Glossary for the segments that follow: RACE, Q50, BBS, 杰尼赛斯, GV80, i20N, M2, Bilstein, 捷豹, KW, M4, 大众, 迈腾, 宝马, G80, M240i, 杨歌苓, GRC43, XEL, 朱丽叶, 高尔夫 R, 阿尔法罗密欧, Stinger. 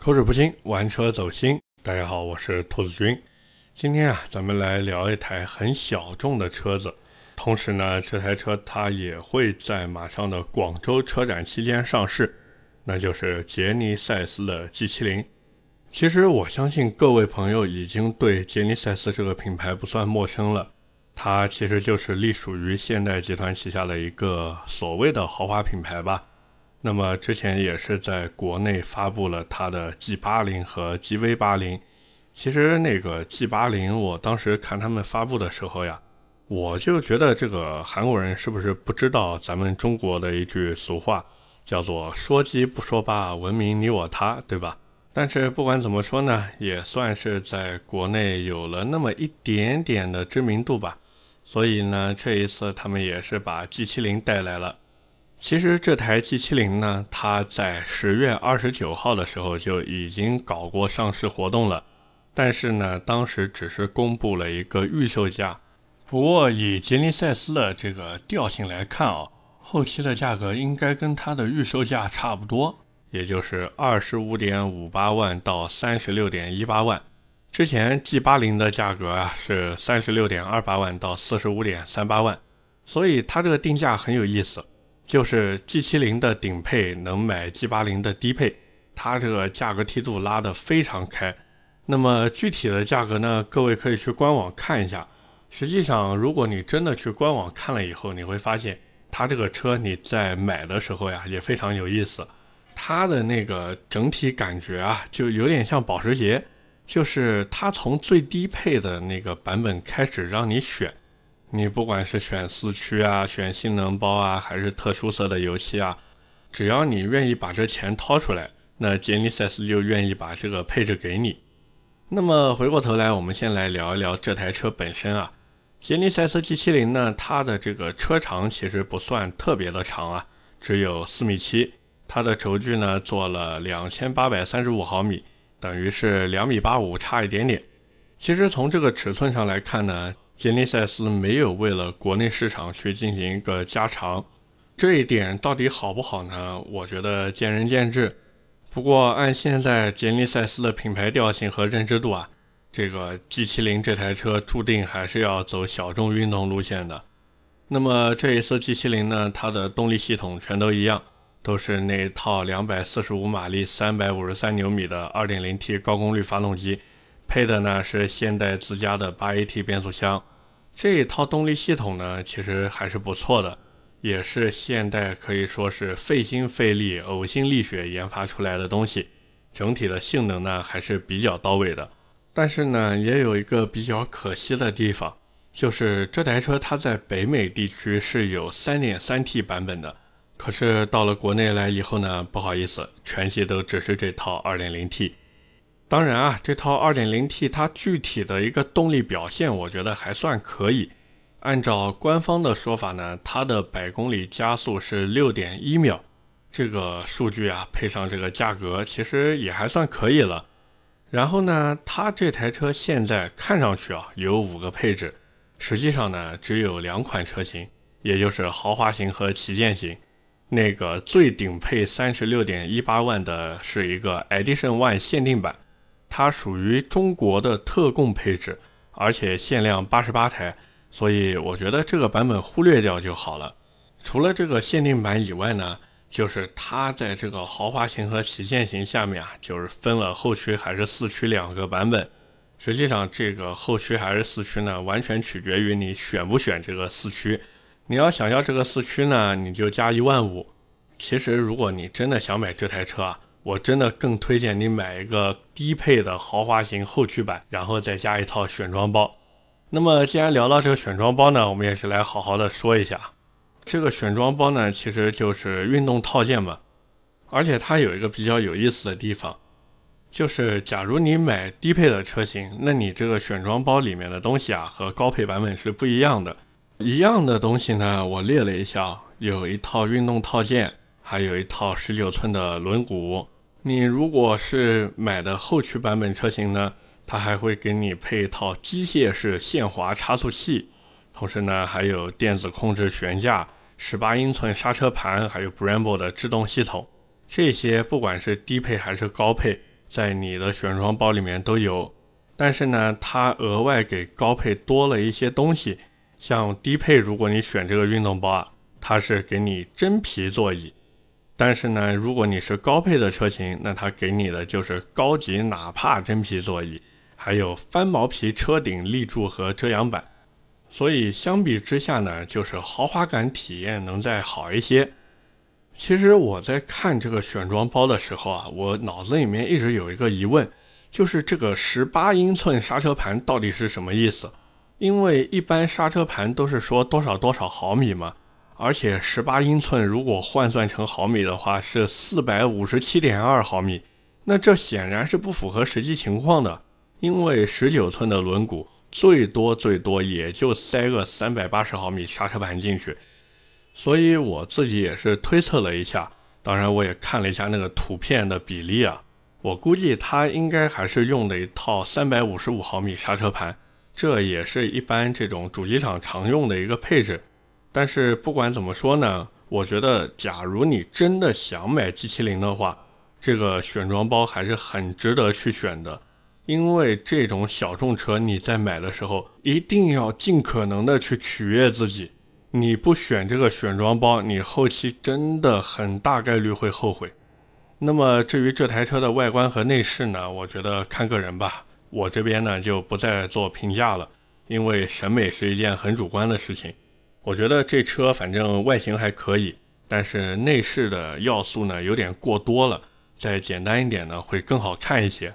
口齿不清，玩车走心。大家好，我是兔子君。今天咱们来聊一台很小众的车子，同时呢，这台车它也会在马上的广州车展期间上市，那就是杰尼赛斯的 G70。其实我相信各位朋友已经对杰尼赛斯这个品牌不算陌生了，它其实就是隶属于现代集团旗下的一个所谓的豪华品牌吧。那么之前也是在国内发布了它的 G80 和 GV80。 其实那个 G80 我当时看他们发布的时候呀，我就觉得这个韩国人是不是不知道咱们中国的一句俗话，叫做说鸡不说吧，文明你我他，对吧？但是不管怎么说呢，也算是在国内有了那么一点点的知名度吧。所以呢，这一次他们也是把 G70 带来了。其实这台 G70 呢，它在10月29号的时候就已经搞过上市活动了，但是呢，当时只是公布了一个预售价。不过以杰尼赛斯的这个调性来看啊，后期的价格应该跟它的预售价差不多，也就是 25.58 万到 36.18 万。之前 G80 的价格是 36.28 万到 45.38 万，所以它这个定价很有意思。就是 G70 的顶配能买 G80 的低配，它这个价格梯度拉得非常开。那么具体的价格呢，各位可以去官网看一下。实际上如果你真的去官网看了以后，你会发现它这个车你在买的时候呀也非常有意思。它的那个整体感觉就有点像保时捷，就是它从最低配的那个版本开始让你选，你不管是选四驱选性能包还是特殊色的油漆只要你愿意把这钱掏出来，那杰尼赛斯就愿意把这个配置给你。那么回过头来，我们先来聊一聊这台车本身杰尼赛斯 G70 呢，它的这个车长其实不算特别的长只有4.7 米，它的轴距呢做了2835毫米，等于是2.85 米差一点点。其实从这个尺寸上来看呢，杰尼赛斯没有为了国内市场去进行一个加长，这一点到底好不好呢？我觉得见仁见智。不过按现在杰尼赛斯的品牌调性和认知度这个 G70 这台车注定还是要走小众运动路线的。那么这一次 G70 呢，它的动力系统全都一样，都是那套245马力353牛米的 2.0T 高功率发动机，配的呢是现代自家的 8AT 变速箱。这一套动力系统呢其实还是不错的，也是现代可以说是费心费力呕心沥血研发出来的东西，整体的性能呢还是比较到位的。但是呢也有一个比较可惜的地方，就是这台车它在北美地区是有 3.3T 版本的，可是到了国内来以后呢，不好意思，全系都只是这套 2.0T。当然这套 2.0T 它具体的一个动力表现我觉得还算可以。按照官方的说法呢，它的百公里加速是 6.1 秒。这个数据配上这个价格其实也还算可以了。然后呢，它这台车现在看上去有5个配置，实际上呢只有2款车型，也就是豪华型和旗舰型。那个最顶配 36.18 万的是一个 Edition One 限定版。它属于中国的特供配置，而且限量88台，所以我觉得这个版本忽略掉就好了。除了这个限定版以外呢，就是它在这个豪华型和旗舰型下面就是分了后驱还是四驱2个版本。实际上这个后驱还是四驱呢，完全取决于你选不选这个四驱。你要想要这个四驱呢，你就加15000。其实如果你真的想买这台车我真的更推荐你买一个低配的豪华型后驱版，然后再加一套选装包。那么既然聊到这个选装包呢，我们也是来好好的说一下。这个选装包呢其实就是运动套件嘛，而且它有一个比较有意思的地方，就是假如你买低配的车型，那你这个选装包里面的东西和高配版本是不一样的。一样的东西呢，我列了一下，有一套运动套件，还有一套19寸的轮毂。你如果是买的后驱版本车型呢，它还会给你配一套机械式限滑差速器，同时呢还有电子控制悬架、18英寸刹车盘，还有 Brembo 的制动系统。这些不管是低配还是高配，在你的选装包里面都有，但是呢它额外给高配多了一些东西，像低配如果你选这个运动包啊，它是给你真皮座椅，但是呢如果你是高配的车型，那它给你的就是高级哪怕真皮座椅，还有翻毛皮车顶立柱和遮阳板。所以相比之下呢，就是豪华感体验能再好一些。其实我在看这个选装包的时候啊，我脑子里面一直有一个疑问，就是这个18英寸刹车盘到底是什么意思？因为一般刹车盘都是说多少多少毫米嘛，而且18英寸如果换算成毫米的话是 457.2 毫米，那这显然是不符合实际情况的，因为19寸的轮毂最多也就塞个380毫米刹车盘进去。所以我自己也是推测了一下，当然我也看了一下那个图片的比例啊，我估计它应该还是用的一套355毫米刹车盘，这也是一般这种主机厂常用的一个配置。但是不管怎么说呢，我觉得假如你真的想买 G70 的话，这个选装包还是很值得去选的，因为这种小众车你在买的时候一定要尽可能的去取悦自己，你不选这个选装包，你后期真的很大概率会后悔。那么至于这台车的外观和内饰呢，我觉得看个人吧，我这边呢就不再做评价了，因为审美是一件很主观的事情。我觉得这车反正外形还可以，但是内饰的要素呢有点过多了，再简单一点呢会更好看一些。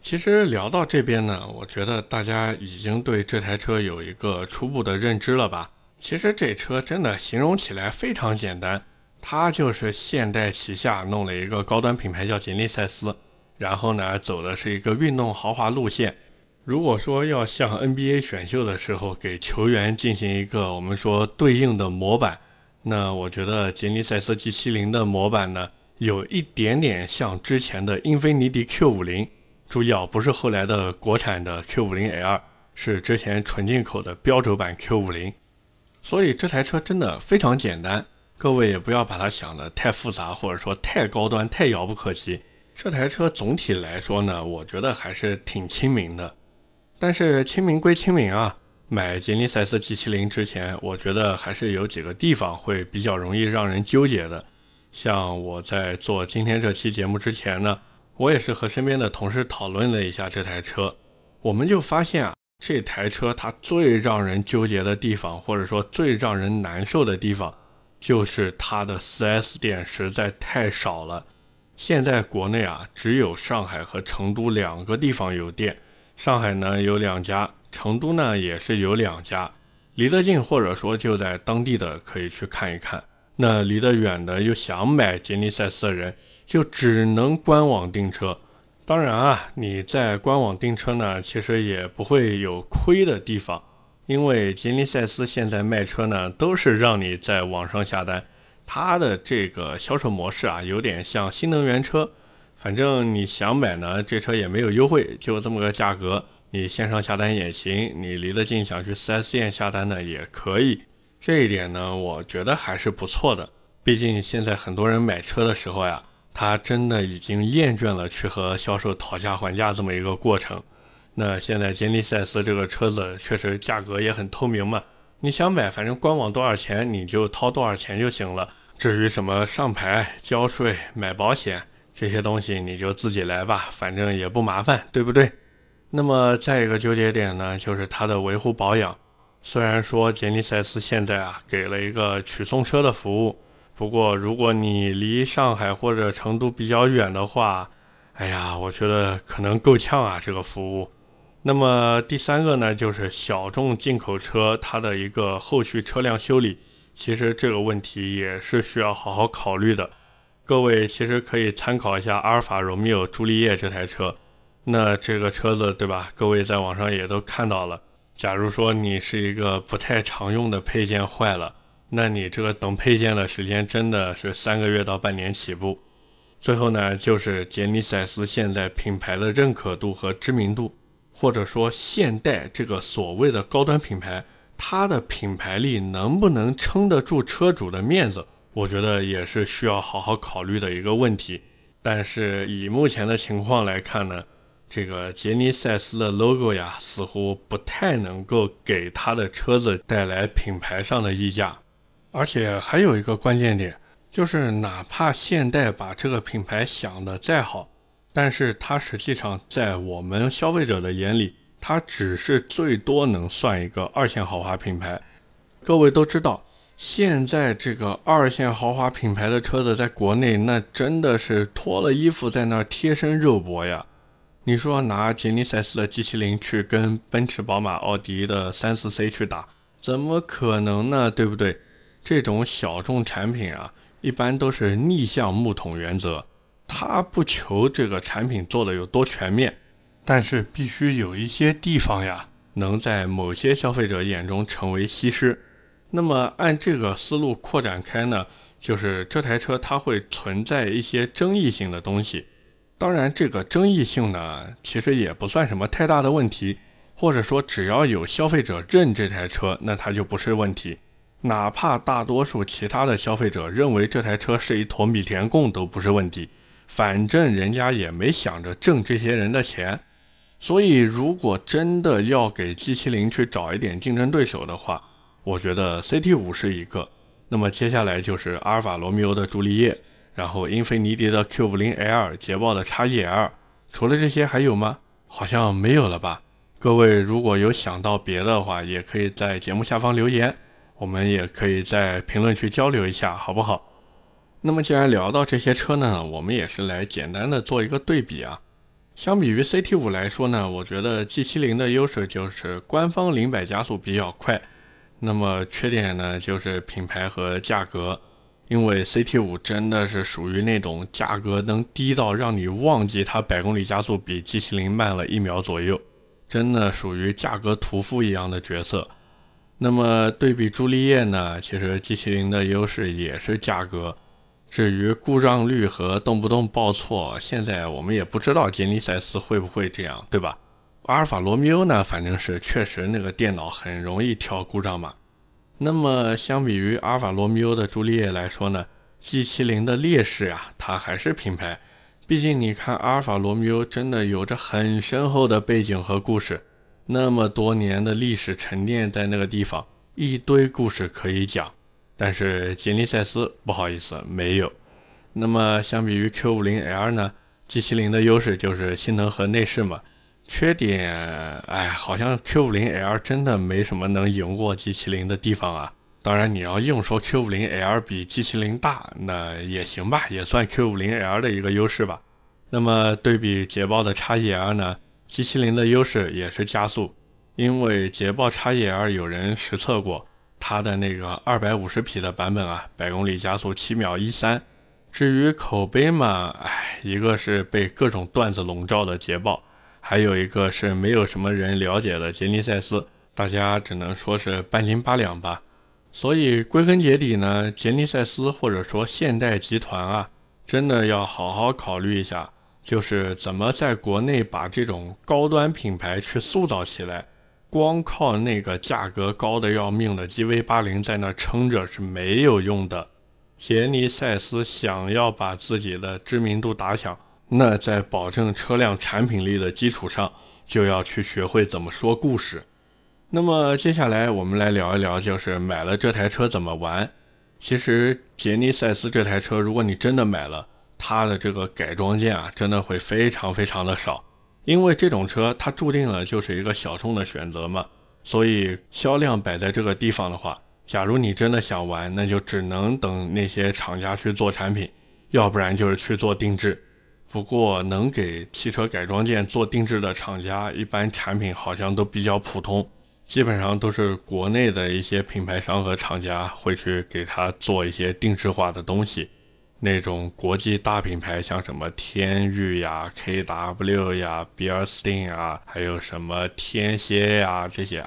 其实聊到这边呢，我觉得大家已经对这台车有一个初步的认知了吧。其实这车真的形容起来非常简单，它就是现代旗下弄了一个高端品牌叫捷力赛斯，然后呢走的是一个运动豪华路线。如果说要像 NBA 选秀的时候给球员进行一个我们说对应的模板，那我觉得捷力赛斯 G70 的模板呢有一点点像之前的英菲尼迪 Q50， 注意啊，不是后来的国产的 Q50L， 是之前纯进口的标轴版 Q50。所以这台车真的非常简单，各位也不要把它想得太复杂，或者说太高端太遥不可及。这台车总体来说呢，我觉得还是挺亲民的。但是亲民归亲民啊，买捷力赛斯 G70 之前，我觉得还是有几个地方会比较容易让人纠结的。像我在做今天这期节目之前呢，我也是和身边的同事讨论了一下这台车，我们就发现啊，这台车它最让人纠结的地方，或者说最让人难受的地方，就是它的 4S 店实在太少了。现在国内啊，只有上海和成都两个地方有店，上海呢有2家，成都呢也是有2家，离得近或者说就在当地的可以去看一看，那离得远的又想买捷力赛斯的人就只能官网订车。当然啊，你在官网订车呢，其实也不会有亏的地方，因为捷力赛斯现在卖车呢，都是让你在网上下单，它的这个销售模式啊，有点像新能源车，反正你想买呢，这车也没有优惠，就这么个价格，你线上下单也行，你离得近想去 4S 店下单呢也可以，这一点呢，我觉得还是不错的。毕竟现在很多人买车的时候呀，他真的已经厌倦了去和销售讨价还价这么一个过程。那现在捷力赛斯这个车子确实价格也很透明嘛，你想买反正官网多少钱你就掏多少钱就行了，至于什么上牌交税买保险这些东西你就自己来吧，反正也不麻烦，对不对？那么再一个纠结点呢，就是它的维护保养。虽然说捷力赛斯现在啊给了一个取送车的服务，不过如果你离上海或者成都比较远的话，哎呀，我觉得可能够呛啊，这个服务。那么第三个呢，就是小众进口车它的一个后续车辆修理，其实这个问题也是需要好好考虑的。各位其实可以参考一下阿尔法罗密欧朱丽叶这台车，那这个车子对吧，各位在网上也都看到了，假如说你是一个不太常用的配件坏了，那你这个等配件的时间真的是3个月到半年起步。最后呢，就是捷力赛斯现在品牌的认可度和知名度，或者说现代这个所谓的高端品牌，它的品牌力能不能撑得住车主的面子，我觉得也是需要好好考虑的一个问题。但是以目前的情况来看呢，这个杰尼赛斯的 logo 呀，似乎不太能够给它的车子带来品牌上的溢价。而且还有一个关键点，就是哪怕现代把这个品牌想得再好，但是它实际上在我们消费者的眼里，它只是最多能算一个二线豪华品牌。各位都知道，现在这个二线豪华品牌的车子在国内那真的是脱了衣服在那贴身肉搏呀。你说拿杰尼赛斯的 G70 去跟奔驰、宝马、奥迪的 340C 去打，怎么可能呢？对不对？这种小众产品啊，一般都是逆向木桶原则，它不求这个产品做的有多全面，但是必须有一些地方呀，能在某些消费者眼中成为西施。那么按这个思路扩展开呢，就是这台车它会存在一些争议性的东西。当然这个争议性呢，其实也不算什么太大的问题，或者说只要有消费者认这台车，那它就不是问题。哪怕大多数其他的消费者认为这台车是一坨米田共都不是问题，反正人家也没想着挣这些人的钱。所以如果真的要给 G70 去找一点竞争对手的话，我觉得 CT5 是一个，那么接下来就是阿尔法罗密欧的朱丽叶，然后英菲尼迪的 Q50L， 捷豹的 XEL。 除了这些还有吗？好像没有了吧。各位如果有想到别的话，也可以在节目下方留言，我们也可以在评论区交流一下，好不好？那么既然聊到这些车呢，我们也是来简单的做一个对比啊。相比于 CT5 来说呢，我觉得 G70 的优势就是官方0-100加速比较快，那么缺点呢就是品牌和价格，因为 CT5 真的是属于那种价格能低到让你忘记它百公里加速比 G70 慢了1秒左右，真的属于价格屠夫一样的角色。那么对比朱丽叶呢，其实 G70 的优势也是价格，至于故障率和动不动报错，现在我们也不知道杰尼赛斯会不会这样，对吧？阿尔法罗密欧呢，反正是确实那个电脑很容易跳故障码。那么相比于阿尔法罗密欧的朱丽叶来说呢， G70 的劣势呀，它还是品牌，毕竟你看阿尔法罗密欧真的有着很深厚的背景和故事，那么多年的历史沉淀在那个地方，一堆故事可以讲，但是杰尼赛斯不好意思没有。那么相比于 Q50L 呢， G70 的优势就是性能和内饰嘛，缺点好像 Q50L 真的没什么能赢过 G70 的地方啊。当然你要硬说 Q50L 比 G70 大那也行吧，也算 Q50L 的一个优势吧。那么对比捷豹的 XEL 呢，G70 的优势也是加速，因为捷豹 XEL 有人实测过它的那个250匹的版本啊，百公里加速7秒13。至于口碑嘛，一个是被各种段子笼罩的捷豹，还有一个是没有什么人了解的杰尼赛斯，大家只能说是半斤八两吧。所以归根结底呢，杰尼赛斯或者说现代集团啊，真的要好好考虑一下，就是怎么在国内把这种高端品牌去塑造起来，光靠那个价格高的要命的 GV80 在那撑着是没有用的。杰尼赛斯想要把自己的知名度打响，那在保证车辆产品力的基础上，就要去学会怎么说故事。那么接下来我们来聊一聊，就是买了这台车怎么玩。其实杰尼赛斯这台车，如果你真的买了，它的这个改装件啊，真的会非常非常的少，因为这种车它注定了就是一个小众的选择嘛，所以销量摆在这个地方的话，假如你真的想玩，那就只能等那些厂家去做产品，要不然就是去做定制。不过能给汽车改装件做定制的厂家，一般产品好像都比较普通，基本上都是国内的一些品牌商和厂家会去给它做一些定制化的东西。那种国际大品牌，像什么天域呀、KW 呀、Bilstein 啊，还有什么天蝎呀这些，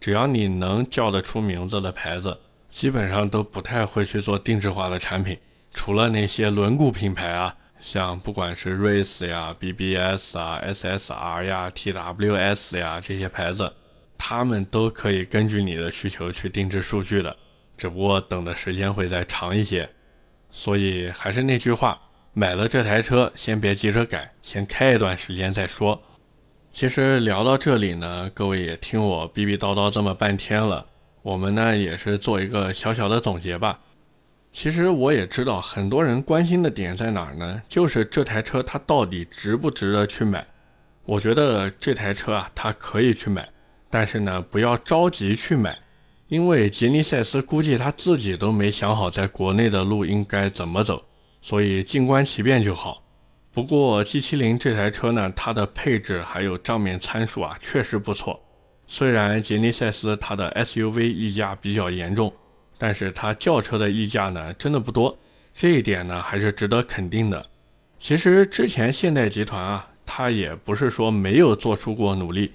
只要你能叫得出名字的牌子，基本上都不太会去做定制化的产品。除了那些轮毂品牌啊，像不管是 RACE 呀、BBS 啊、SSR 呀、TWS 呀这些牌子，他们都可以根据你的需求去定制数据的，只不过等的时间会再长一些。所以还是那句话，买了这台车先别急着改，先开一段时间再说。其实聊到这里呢，各位也听我逼逼叨叨这么半天了，我们呢也是做一个小小的总结吧。其实我也知道很多人关心的点在哪儿呢，就是这台车它到底值不值得去买。我觉得这台车啊，它可以去买，但是呢不要着急去买，因为吉尼赛斯估计他自己都没想好在国内的路应该怎么走，所以静观其变就好。不过 G70 这台车呢，它的配置还有账面参数啊，确实不错。虽然吉尼赛斯它的 SUV 溢价比较严重，但是它轿车的溢价呢真的不多，这一点呢还是值得肯定的。其实之前现代集团啊，它也不是说没有做出过努力，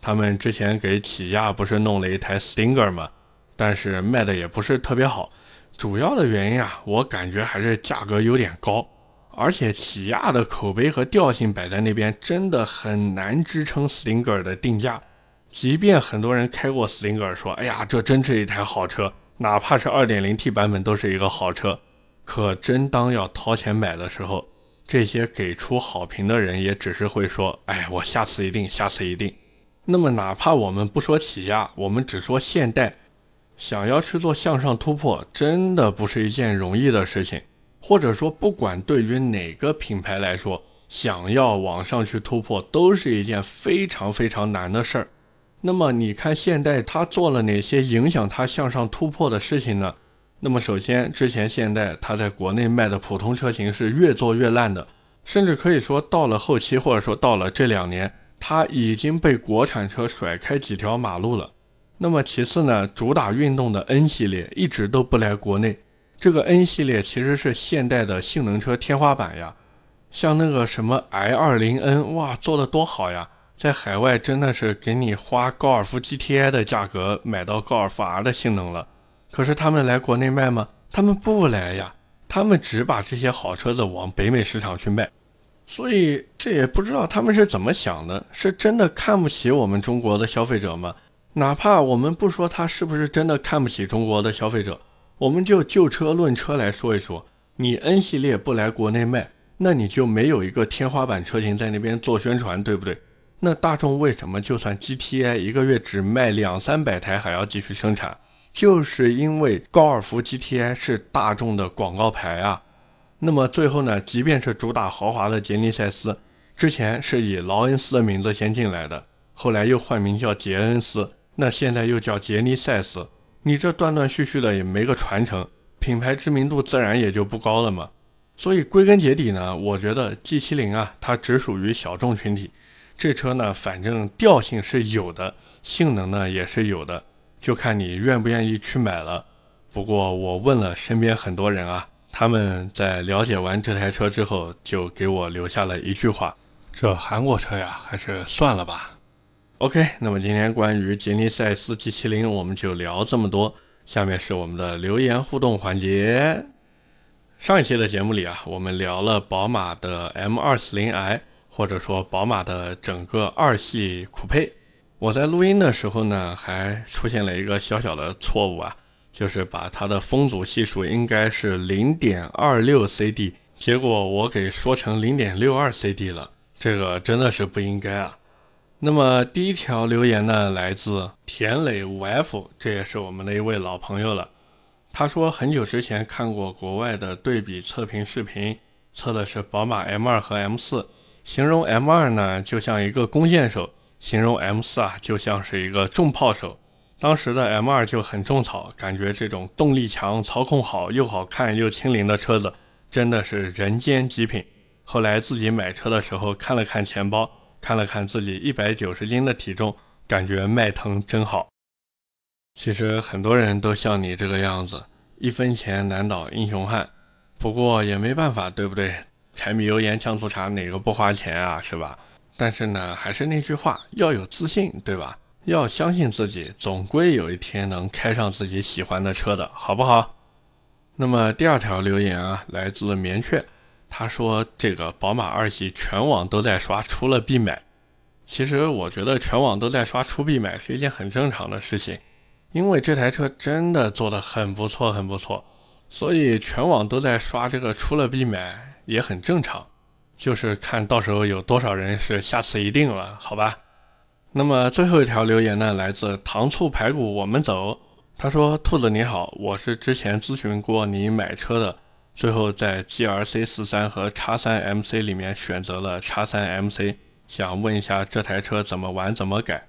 他们之前给起亚不是弄了一台 Stinger 吗？但是卖的也不是特别好，主要的原因啊，我感觉还是价格有点高，而且起亚的口碑和调性摆在那边，真的很难支撑 Stinger 的定价。即便很多人开过 Stinger 说，哎呀，这真是一台好车，哪怕是 2.0T 版本都是一个好车，可真当要掏钱买的时候，这些给出好评的人也只是会说，哎，我下次一定，下次一定。那么哪怕我们不说起亚，我们只说现代，想要去做向上突破真的不是一件容易的事情，或者说不管对于哪个品牌来说，想要往上去突破都是一件非常非常难的事儿。那么你看现代它做了哪些影响它向上突破的事情呢？那么首先，之前现代它在国内卖的普通车型是越做越烂的，甚至可以说到了后期，或者说到了这2年，它已经被国产车甩开几条马路了。那么其次呢，主打运动的 N 系列一直都不来国内，这个 N 系列其实是现代的性能车天花板呀，像那个什么 i20N， 哇，做的多好呀，在海外真的是给你花高尔夫 GTI 的价格买到高尔夫 R 的性能了，可是他们来国内卖吗？他们不来呀，他们只把这些好车子往北美市场去卖。所以这也不知道他们是怎么想的，是真的看不起我们中国的消费者吗？哪怕我们不说他是不是真的看不起中国的消费者，我们就车论车来说一说，你 N 系列不来国内卖，那你就没有一个天花板车型在那边做宣传，对不对？那大众为什么就算 GTI 一个月只卖200-300台还要继续生产？就是因为高尔夫 GTI 是大众的广告牌啊。那么最后呢，即便是主打豪华的杰尼赛斯，之前是以劳恩斯的名字先进来的，后来又换名叫杰恩斯，那现在又叫杰尼赛斯，你这断断续续的也没个传承，品牌知名度自然也就不高了嘛。所以归根结底呢，我觉得 G70 啊，它只属于小众群体，这车呢反正调性是有的，性能呢也是有的，就看你愿不愿意去买了。不过我问了身边很多人啊，他们在了解完这台车之后，就给我留下了一句话，这韩国车呀，还是算了吧。 OK， 那么今天关于吉尼赛斯 G70 我们就聊这么多，下面是我们的留言互动环节。上一期的节目里啊，我们聊了宝马的 M240i， 或者说宝马的整个二系酷配。我在录音的时候呢，还出现了一个小小的错误啊，就是把它的风阻系数应该是 0.26CD， 结果我给说成 0.62CD 了，这个真的是不应该啊。那么第一条留言呢，来自田磊 5F， 这也是我们的一位老朋友了。他说很久之前看过国外的对比测评视频，测的是宝马 M2 和 M4， 形容 M2 呢就像一个弓箭手，形容 M4 啊就像是一个重炮手。当时的 M2 就很种草，感觉这种动力强、操控好、又好看又轻灵的车子真的是人间极品。后来自己买车的时候看了看钱包，看了看自己190斤的体重，感觉迈腾真好。其实很多人都像你这个样子，一分钱难倒英雄汉，不过也没办法，对不对？柴米油盐酱醋茶哪个不花钱啊，是吧？但是呢，还是那句话，要有自信，对吧？要相信自己，总归有一天能开上自己喜欢的车的，好不好？那么第二条留言啊，来自棉雀，他说这个宝马二系全网都在刷，除了必买。其实我觉得全网都在刷出必买是一件很正常的事情，因为这台车真的做得很不错很不错，所以全网都在刷这个出了必买，也很正常，就是看到时候有多少人是下次一定了，好吧。那么最后一条留言呢，来自糖醋排骨我们走，他说：兔子你好，我是之前咨询过你买车的，最后在 GRC43 和 X3MC 里面选择了 X3MC， 想问一下这台车怎么玩怎么改。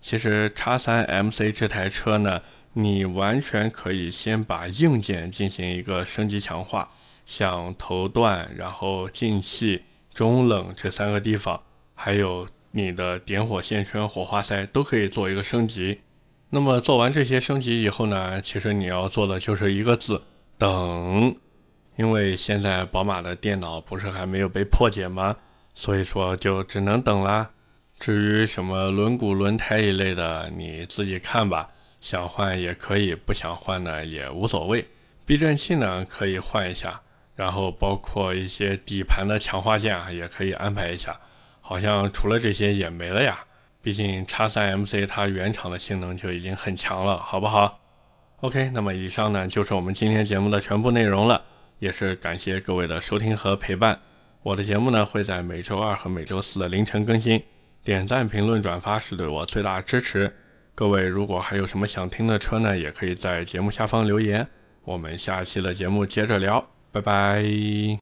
其实 X3MC 这台车呢，你完全可以先把硬件进行一个升级强化，像头段，然后进气、中冷这三个地方，还有你的点火线圈、火花塞都可以做一个升级。那么做完这些升级以后呢，其实你要做的就是一个字，等。因为现在宝马的电脑不是还没有被破解吗？所以说就只能等啦。至于什么轮毂、轮胎一类的，你自己看吧，想换也可以，不想换呢也无所谓。避震器呢可以换一下，然后包括一些底盘的强化件啊，也可以安排一下。好像除了这些也没了呀，毕竟 X3MC 它原厂的性能就已经很强了，好不好？ OK， 那么以上呢就是我们今天节目的全部内容了，也是感谢各位的收听和陪伴。我的节目呢会在每周二和每周四的凌晨更新，点赞、评论、转发是对我最大支持。各位如果还有什么想听的车呢，也可以在节目下方留言，我们下期的节目接着聊，拜拜。